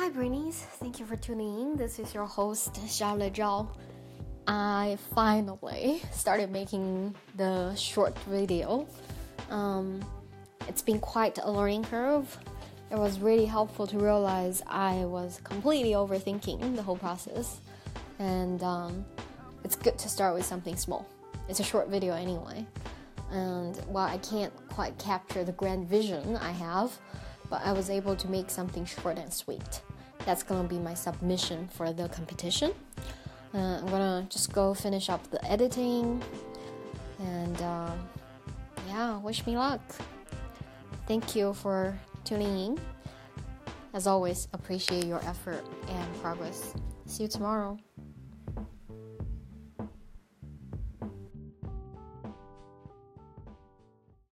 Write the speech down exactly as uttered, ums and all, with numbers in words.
Hi Brainies, thank you for tuning in. This is your host Xiao Le Zhao. I finally started making the short video. Um, it's been quite a learning curve. It was really helpful to realize I was completely overthinking the whole process. And um, it's good to start with something small. It's a short video anyway. And while I can't quite capture the grand vision I have, but I was able to make something short and sweet. That's gonna be my submission for the competition. Uh, I'm gonna just go finish up the editing, and uh, yeah, wish me luck. Thank you for tuning in. As always, appreciate your effort and progress. See you tomorrow.